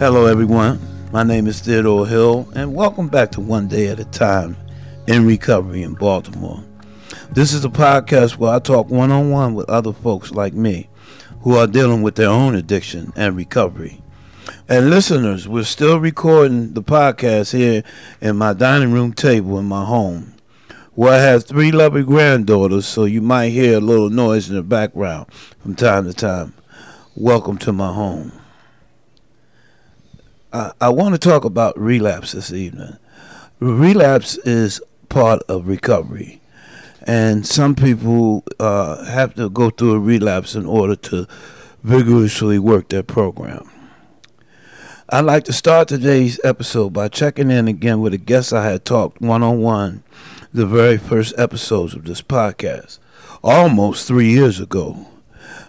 Hello everyone, my name is Theodore Hill and welcome back to One Day at a Time in Recovery in Baltimore. This is a podcast where I talk one-on-one with other folks like me who are dealing with their own addiction and recovery. And listeners, we're still recording the podcast here in my dining room table in my home, where I have three lovely granddaughters, so you might hear a little noise in the background from time to time. Welcome to my home. I want to talk about relapse this evening. Relapse is part of recovery, and some people have to go through a relapse in order to vigorously work their program. I'd like to start today's episode by checking in again with a guest I had talked one-on-one the very first episodes of this podcast, almost 3 years ago,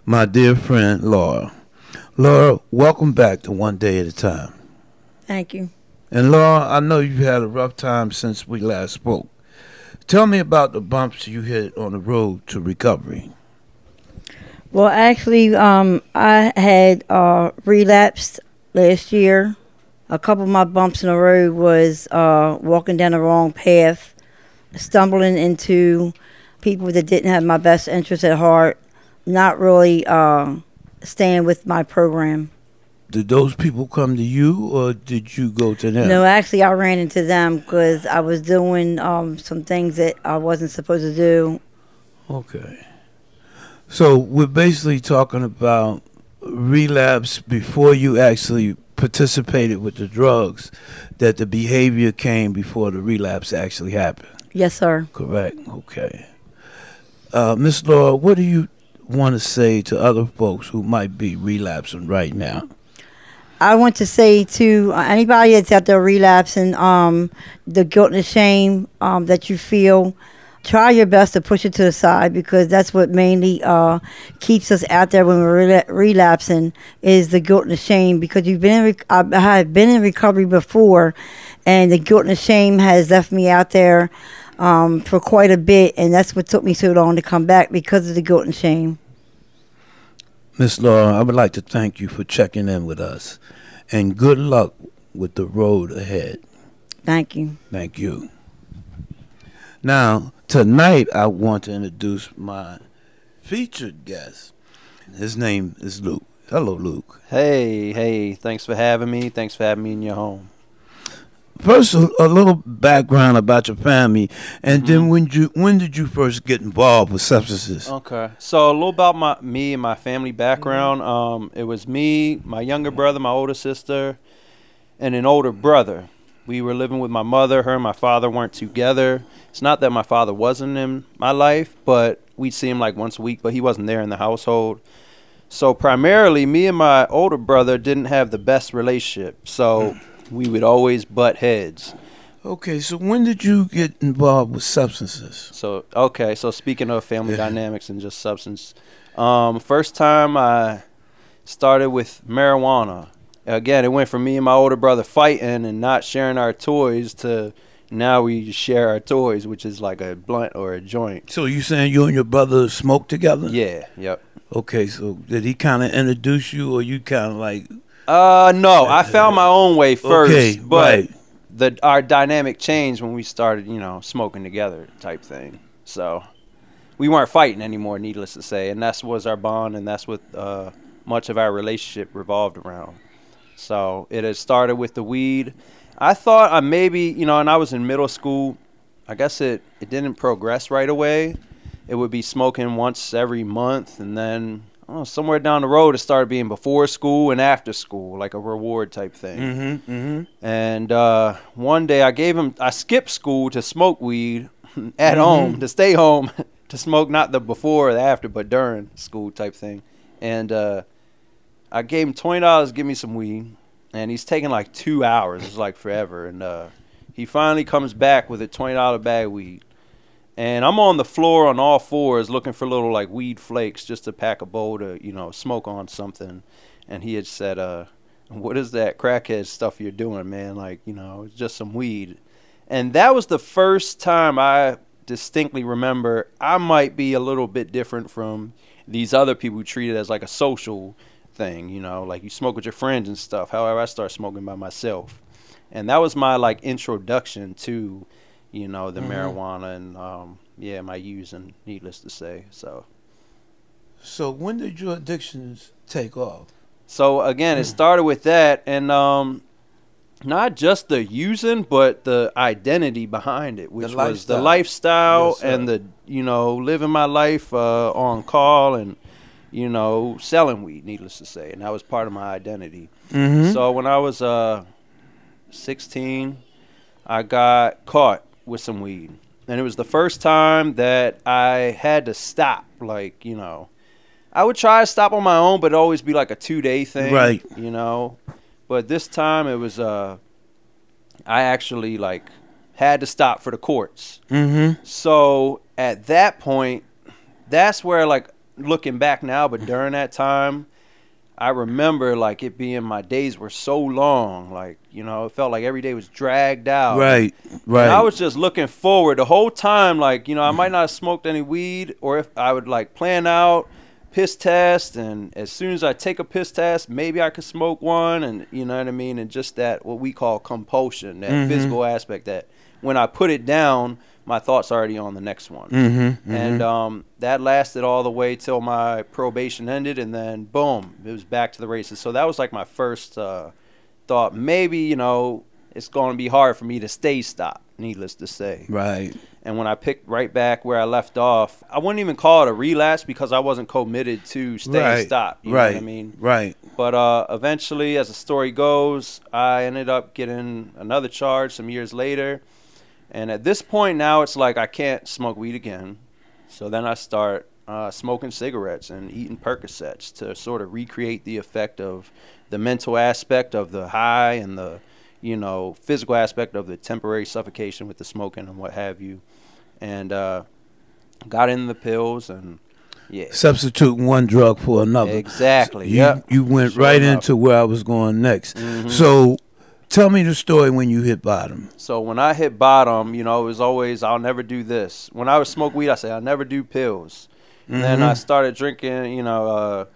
my dear friend Laura. Laura, welcome back to One Day at a Time. Thank you. And Laura, I know you've had a rough time since we last spoke. Tell me about the bumps you hit on the road to recovery. Well, actually, I had relapsed last year. A couple of my bumps in the road was walking down the wrong path, stumbling into people that didn't have my best interest at heart, not really staying with my program. Did those people come to you, or did you go to them? No, actually, I ran into them because I was doing some things that I wasn't supposed to do. Okay. So we're basically talking about relapse before you actually participated with the drugs, that the behavior came before the relapse actually happened. Yes, sir. Correct. Okay. Ms. Laura, what do you want to say to other folks who might be relapsing right now? I want to say to anybody that's out there relapsing, the guilt and the shame that you feel, try your best to push it to the side, because that's what mainly keeps us out there when we're relapsing is the guilt and the shame. Because you've been I have been in recovery before, and the guilt and the shame has left me out there for quite a bit, and that's what took me so long to come back, because of the guilt and shame. Miss Laura, I would like to thank you for checking in with us, and good luck with the road ahead. Thank you. Thank you. Now, tonight I want to introduce my featured guest. His name is Luke. Hello, Luke. Hey, thanks for having me. Thanks for having me in your home. First, a little background about your family, and then when did you first get involved with substances? Okay, so a little about me and my family background. It was me, my younger brother, my older sister, and an older brother. We were living with my mother. Her and my father weren't together. It's not that my father wasn't in my life, but we'd see him like once a week, but he wasn't there in the household. So primarily, me and my older brother didn't have the best relationship, so we would always butt heads. Okay, so when did you get involved with substances? So speaking of family dynamics and just substance, first time I started with marijuana. Again, it went from me and my older brother fighting and not sharing our toys to now we share our toys, which is like a blunt or a joint. So you saying you and your brother smoked together? Yeah, yep. Okay, so did he kind of introduce you, or you kind of like... No, I found my own way first, okay, but right. Our dynamic changed when we started, smoking together type thing. So we weren't fighting anymore, needless to say, and that was our bond, and that's what much of our relationship revolved around. So it had started with the weed. I thought I maybe, and I was in middle school, I guess it didn't progress right away. It would be smoking once every month, and then... somewhere down the road, it started being before school and after school, like a reward type thing. Mm-hmm, mm-hmm. And one day I skipped school to smoke weed at home, to stay home, to smoke not the before or the after, but during school type thing. And I gave him $20, give me some weed. And he's taking like 2 hours. It's like forever. And he finally comes back with a $20 bag of weed. And I'm on the floor on all fours looking for little, like, weed flakes just to pack a bowl to, smoke on something. And he had said, what is that crackhead stuff you're doing, man? Like, it's just some weed. And that was the first time I distinctly remember I might be a little bit different from these other people who treat it as, like, a social thing, you know, like you smoke with your friends and stuff. However, I started smoking by myself. And that was my, like, introduction to, you know, the marijuana and, yeah, my using, needless to say. So. So when did your addictions take off? So, again, it started with that and not just the using, but the identity behind it, which was the lifestyle and the, you know, living my life on call and, you know, selling weed, needless to say. And that was part of my identity. So when I was 16, I got caught with some weed. And it was the first time that I had to stop, like, you know. I would try to stop on my own, but it'd always be like a two-day thing. Right. You know. But this time it was I actually, like, had to stop for the courts. So at that point, that's where, like, looking back now, but during that time, I remember, like, it being my days were so long. Like, you know, it felt like every day was dragged out. Right, right. And I was just looking forward the whole time. Like, you know, I might not have smoked any weed, or if I would, like, plan out piss test, and as soon as I take a piss test, maybe I could smoke one, and you know what I mean? And just that, what we call compulsion, that physical aspect that when I put it down, my thoughts already on the next one. And that lasted all the way till my probation ended, and then boom, it was back to the races. So that was like my first thought, maybe, you know, it's going to be hard for me to stay stopped, needless to say. Right. And when I picked right back where I left off, I wouldn't even call it a relapse because I wasn't committed to staying stopped. You know what I mean? Right. But eventually, as the story goes, I ended up getting another charge some years later. And at this point now, it's like I can't smoke weed again. So then I start smoking cigarettes and eating Percocets to sort of recreate the effect of the mental aspect of the high and the, you know, physical aspect of the temporary suffocation with the smoking and what have you. And got in the pills and, yeah. Substituting one drug for another. Exactly. So you went right into where I was going next. So tell me the story when you hit bottom. So when I hit bottom, you know, it was always, I'll never do this. When I would smoke weed, I say, I'll never do pills. And then I started drinking, you know,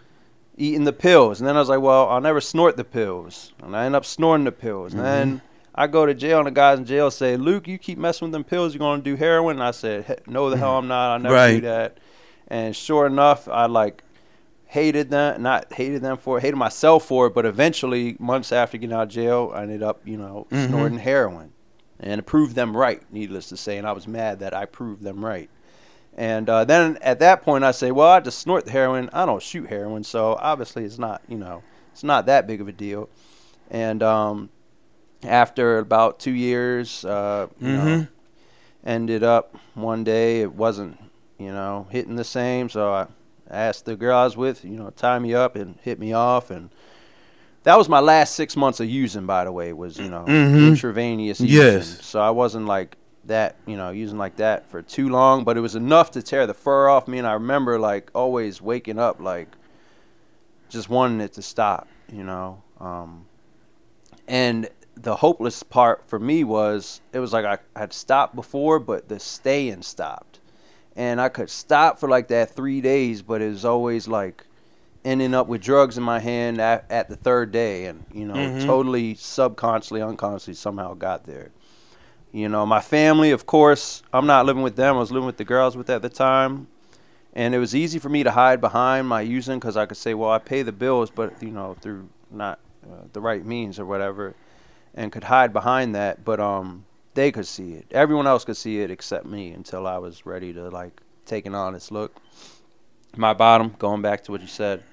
eating the pills. And then I was like, well, I'll never snort the pills. And I end up snorting the pills. And then I go to jail, and the guys in jail say, Luke, you keep messing with them pills, you're going to do heroin? And I said, no, the hell I'm not. I'll never do that. And sure enough, I, like, hated them, not hated them for it, hated myself for it, but eventually, months after getting out of jail, I ended up, you know, snorting heroin. And it proved them right, needless to say, and I was mad that I proved them right. And then at that point, I say, well, I just snort the heroin, I don't shoot heroin, so obviously it's not, you know, it's not that big of a deal. And after about 2 years, you know, ended up one day, it wasn't, you know, hitting the same, so I asked the girl I was with, you know, tie me up and hit me off. And that was my last 6 months of using, by the way, was, you know, intravenous using. So I wasn't like that, you know, using like that for too long, but it was enough to tear the fur off me. And I remember, like, always waking up, like, just wanting it to stop, you know. And the hopeless part for me was, it was like I had stopped before, but the staying stopped. And I could stop for like that 3 days, but it was always like ending up with drugs in my hand at the third day. And, you know, totally subconsciously, unconsciously somehow got there. You know, my family, of course, I'm not living with them. I was living with the girls with at the time. And it was easy for me to hide behind my using because I could say, well, I pay the bills, but, you know, through not the right means or whatever, and could hide behind that. But, they could see it. Everyone else could see it except me until I was ready to, like, take an honest look. My bottom, going back to what you said,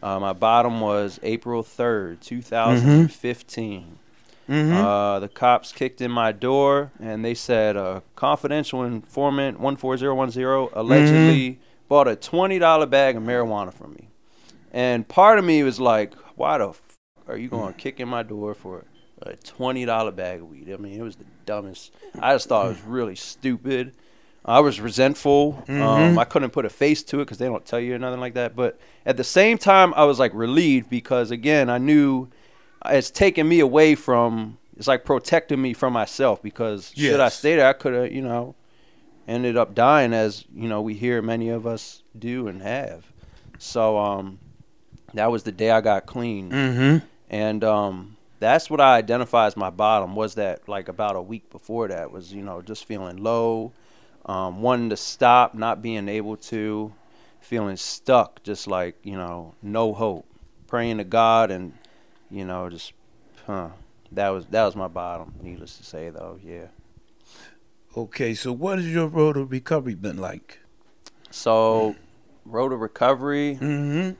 my bottom was April 3rd, 2015. The cops kicked in my door, and they said, a confidential informant, 14010, allegedly bought a $20 bag of marijuana from me. And part of me was like, why the f*** are you going to kick in my door for a $20 bag of weed? I mean, it was the dumbest. I just thought it was really stupid. I was resentful. I couldn't put a face to it because they don't tell you or nothing like that. But at the same time, I was, like, relieved because, again, I knew it's taking me away from, it's like protecting me from myself because should I stay there, I could have, you know, ended up dying, as, you know, we hear many of us do and have. So that was the day I got clean. Mm-hmm. And that's what I identify as my bottom, was that like about a week before that was, you know, just feeling low, wanting to stop, not being able to, feeling stuck, just like, you know, no hope, praying to God and, you know, just, that was my bottom, needless to say, though. Yeah. Okay, so what has your road of recovery been like? So, road of recovery, mm-hmm.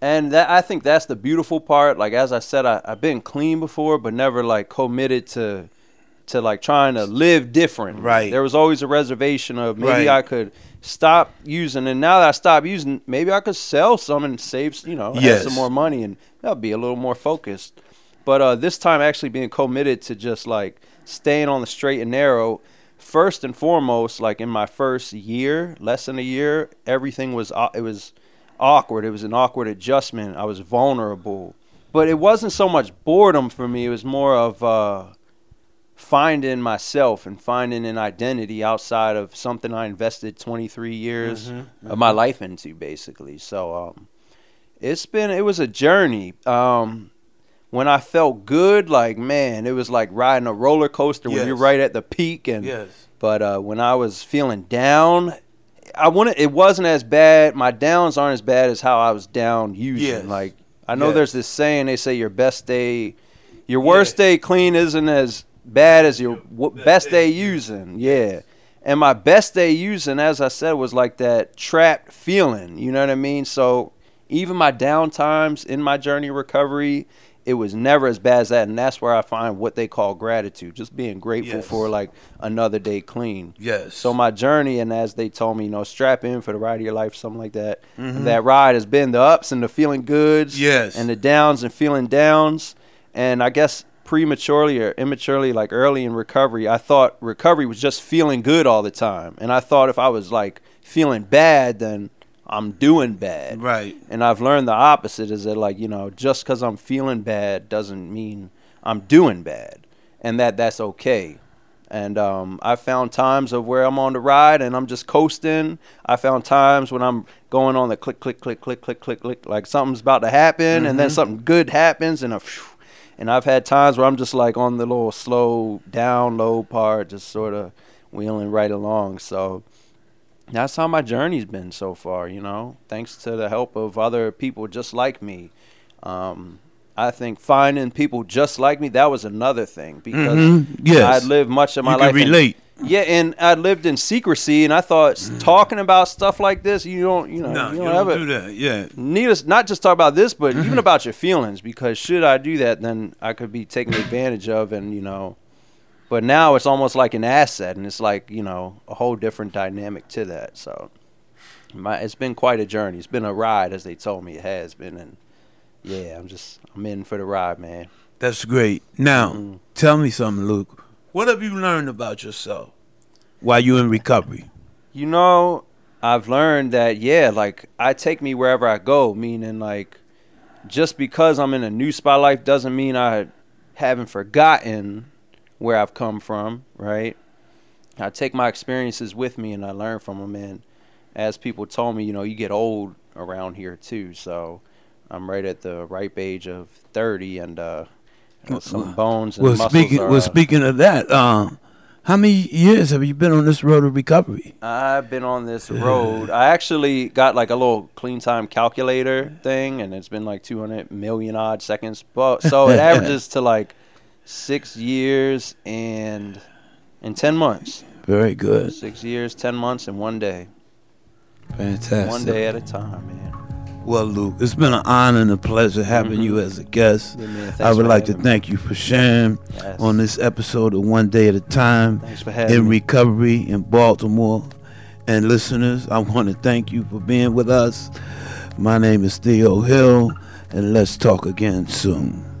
and that, I think that's the beautiful part. Like, as I said, I've been clean before, but never like committed to like trying to live different. Right. There was always a reservation of maybe I could stop using, and now that I stop using, maybe I could sell some and save, you know, have some more money, and that'll be a little more focused. But this time, actually being committed to just like staying on the straight and narrow. First and foremost, like in my first year, less than a year, everything was, it was awkward. It was an awkward adjustment. I was vulnerable. But it wasn't so much boredom for me. It was more of finding myself and finding an identity outside of something I invested 23 years of my life into, basically. So it was a journey. When I felt good, like, man, it was like riding a roller coaster when you're right at the peak. And but when I was feeling down, it wasn't as bad. My downs aren't as bad as how I was down using. Like, I know there's this saying, they say your worst day clean isn't as bad as your best day using. Yeah. And my best day using, as I said, was like that trapped feeling. You know what I mean? So even my down times in my journey of recovery, it was never as bad as that, and that's where I find what they call gratitude, just being grateful for, like, another day clean. Yes. So my journey, and as they told me, you know, strap in for the ride of your life, something like that. Mm-hmm. That ride has been the ups and the feeling goods and the downs and feeling downs. And I guess prematurely or immaturely, like early in recovery, I thought recovery was just feeling good all the time. And I thought if I was, like, feeling bad, then I'm doing bad. Right. And I've learned the opposite is that, like, you know, just because I'm feeling bad doesn't mean I'm doing bad, and that's okay. And I found times of where I'm on the ride and I'm just coasting. I found times when I'm going on the click, click, click, click, click, click, click, like something's about to happen, and then something good happens, and I've had times where I'm just like on the little slow down low part, just sort of wheeling right along. So that's how my journey's been so far, you know, thanks to the help of other people just like me. I think finding people just like me, that was another thing, because I'd lived much of my life. You can relate. And I lived in secrecy, and I thought talking about stuff like this, you don't do that. Yeah. Needless, not just talk about this, but even about your feelings, because should I do that, then I could be taken advantage of, and, you know. But now it's almost like an asset, and it's like, you know, a whole different dynamic to that. So it's been quite a journey. It's been a ride, as they told me it has been. And, yeah, I'm in for the ride, man. That's great. Now, tell me something, Luke. What have you learned about yourself while you're in recovery? You know, I've learned that, like, I take me wherever I go, meaning, like, just because I'm in a new spot in life doesn't mean I haven't forgotten where I've come from, right? I take my experiences with me and I learn from them. And as people told me, you know, you get old around here too. So I'm right at the ripe age of 30, and some bones and muscles are... Well, speaking of that, how many years have you been on this road of recovery? I've been on this road. I actually got like a little clean time calculator thing, and it's been like 200 million odd seconds. But, so it averages to like 6 years and 10 months. Very good. 6 years, 10 months, and 1 day. Fantastic. 1 day at a time, man. Well, Luke, it's been an honor and a pleasure having you as a guest. Yeah, man, I would like to thank you for sharing on this episode of One Day at a Time in Recovery in Baltimore. And listeners, I want to thank you for being with us. My name is Theo Hill, and let's talk again soon.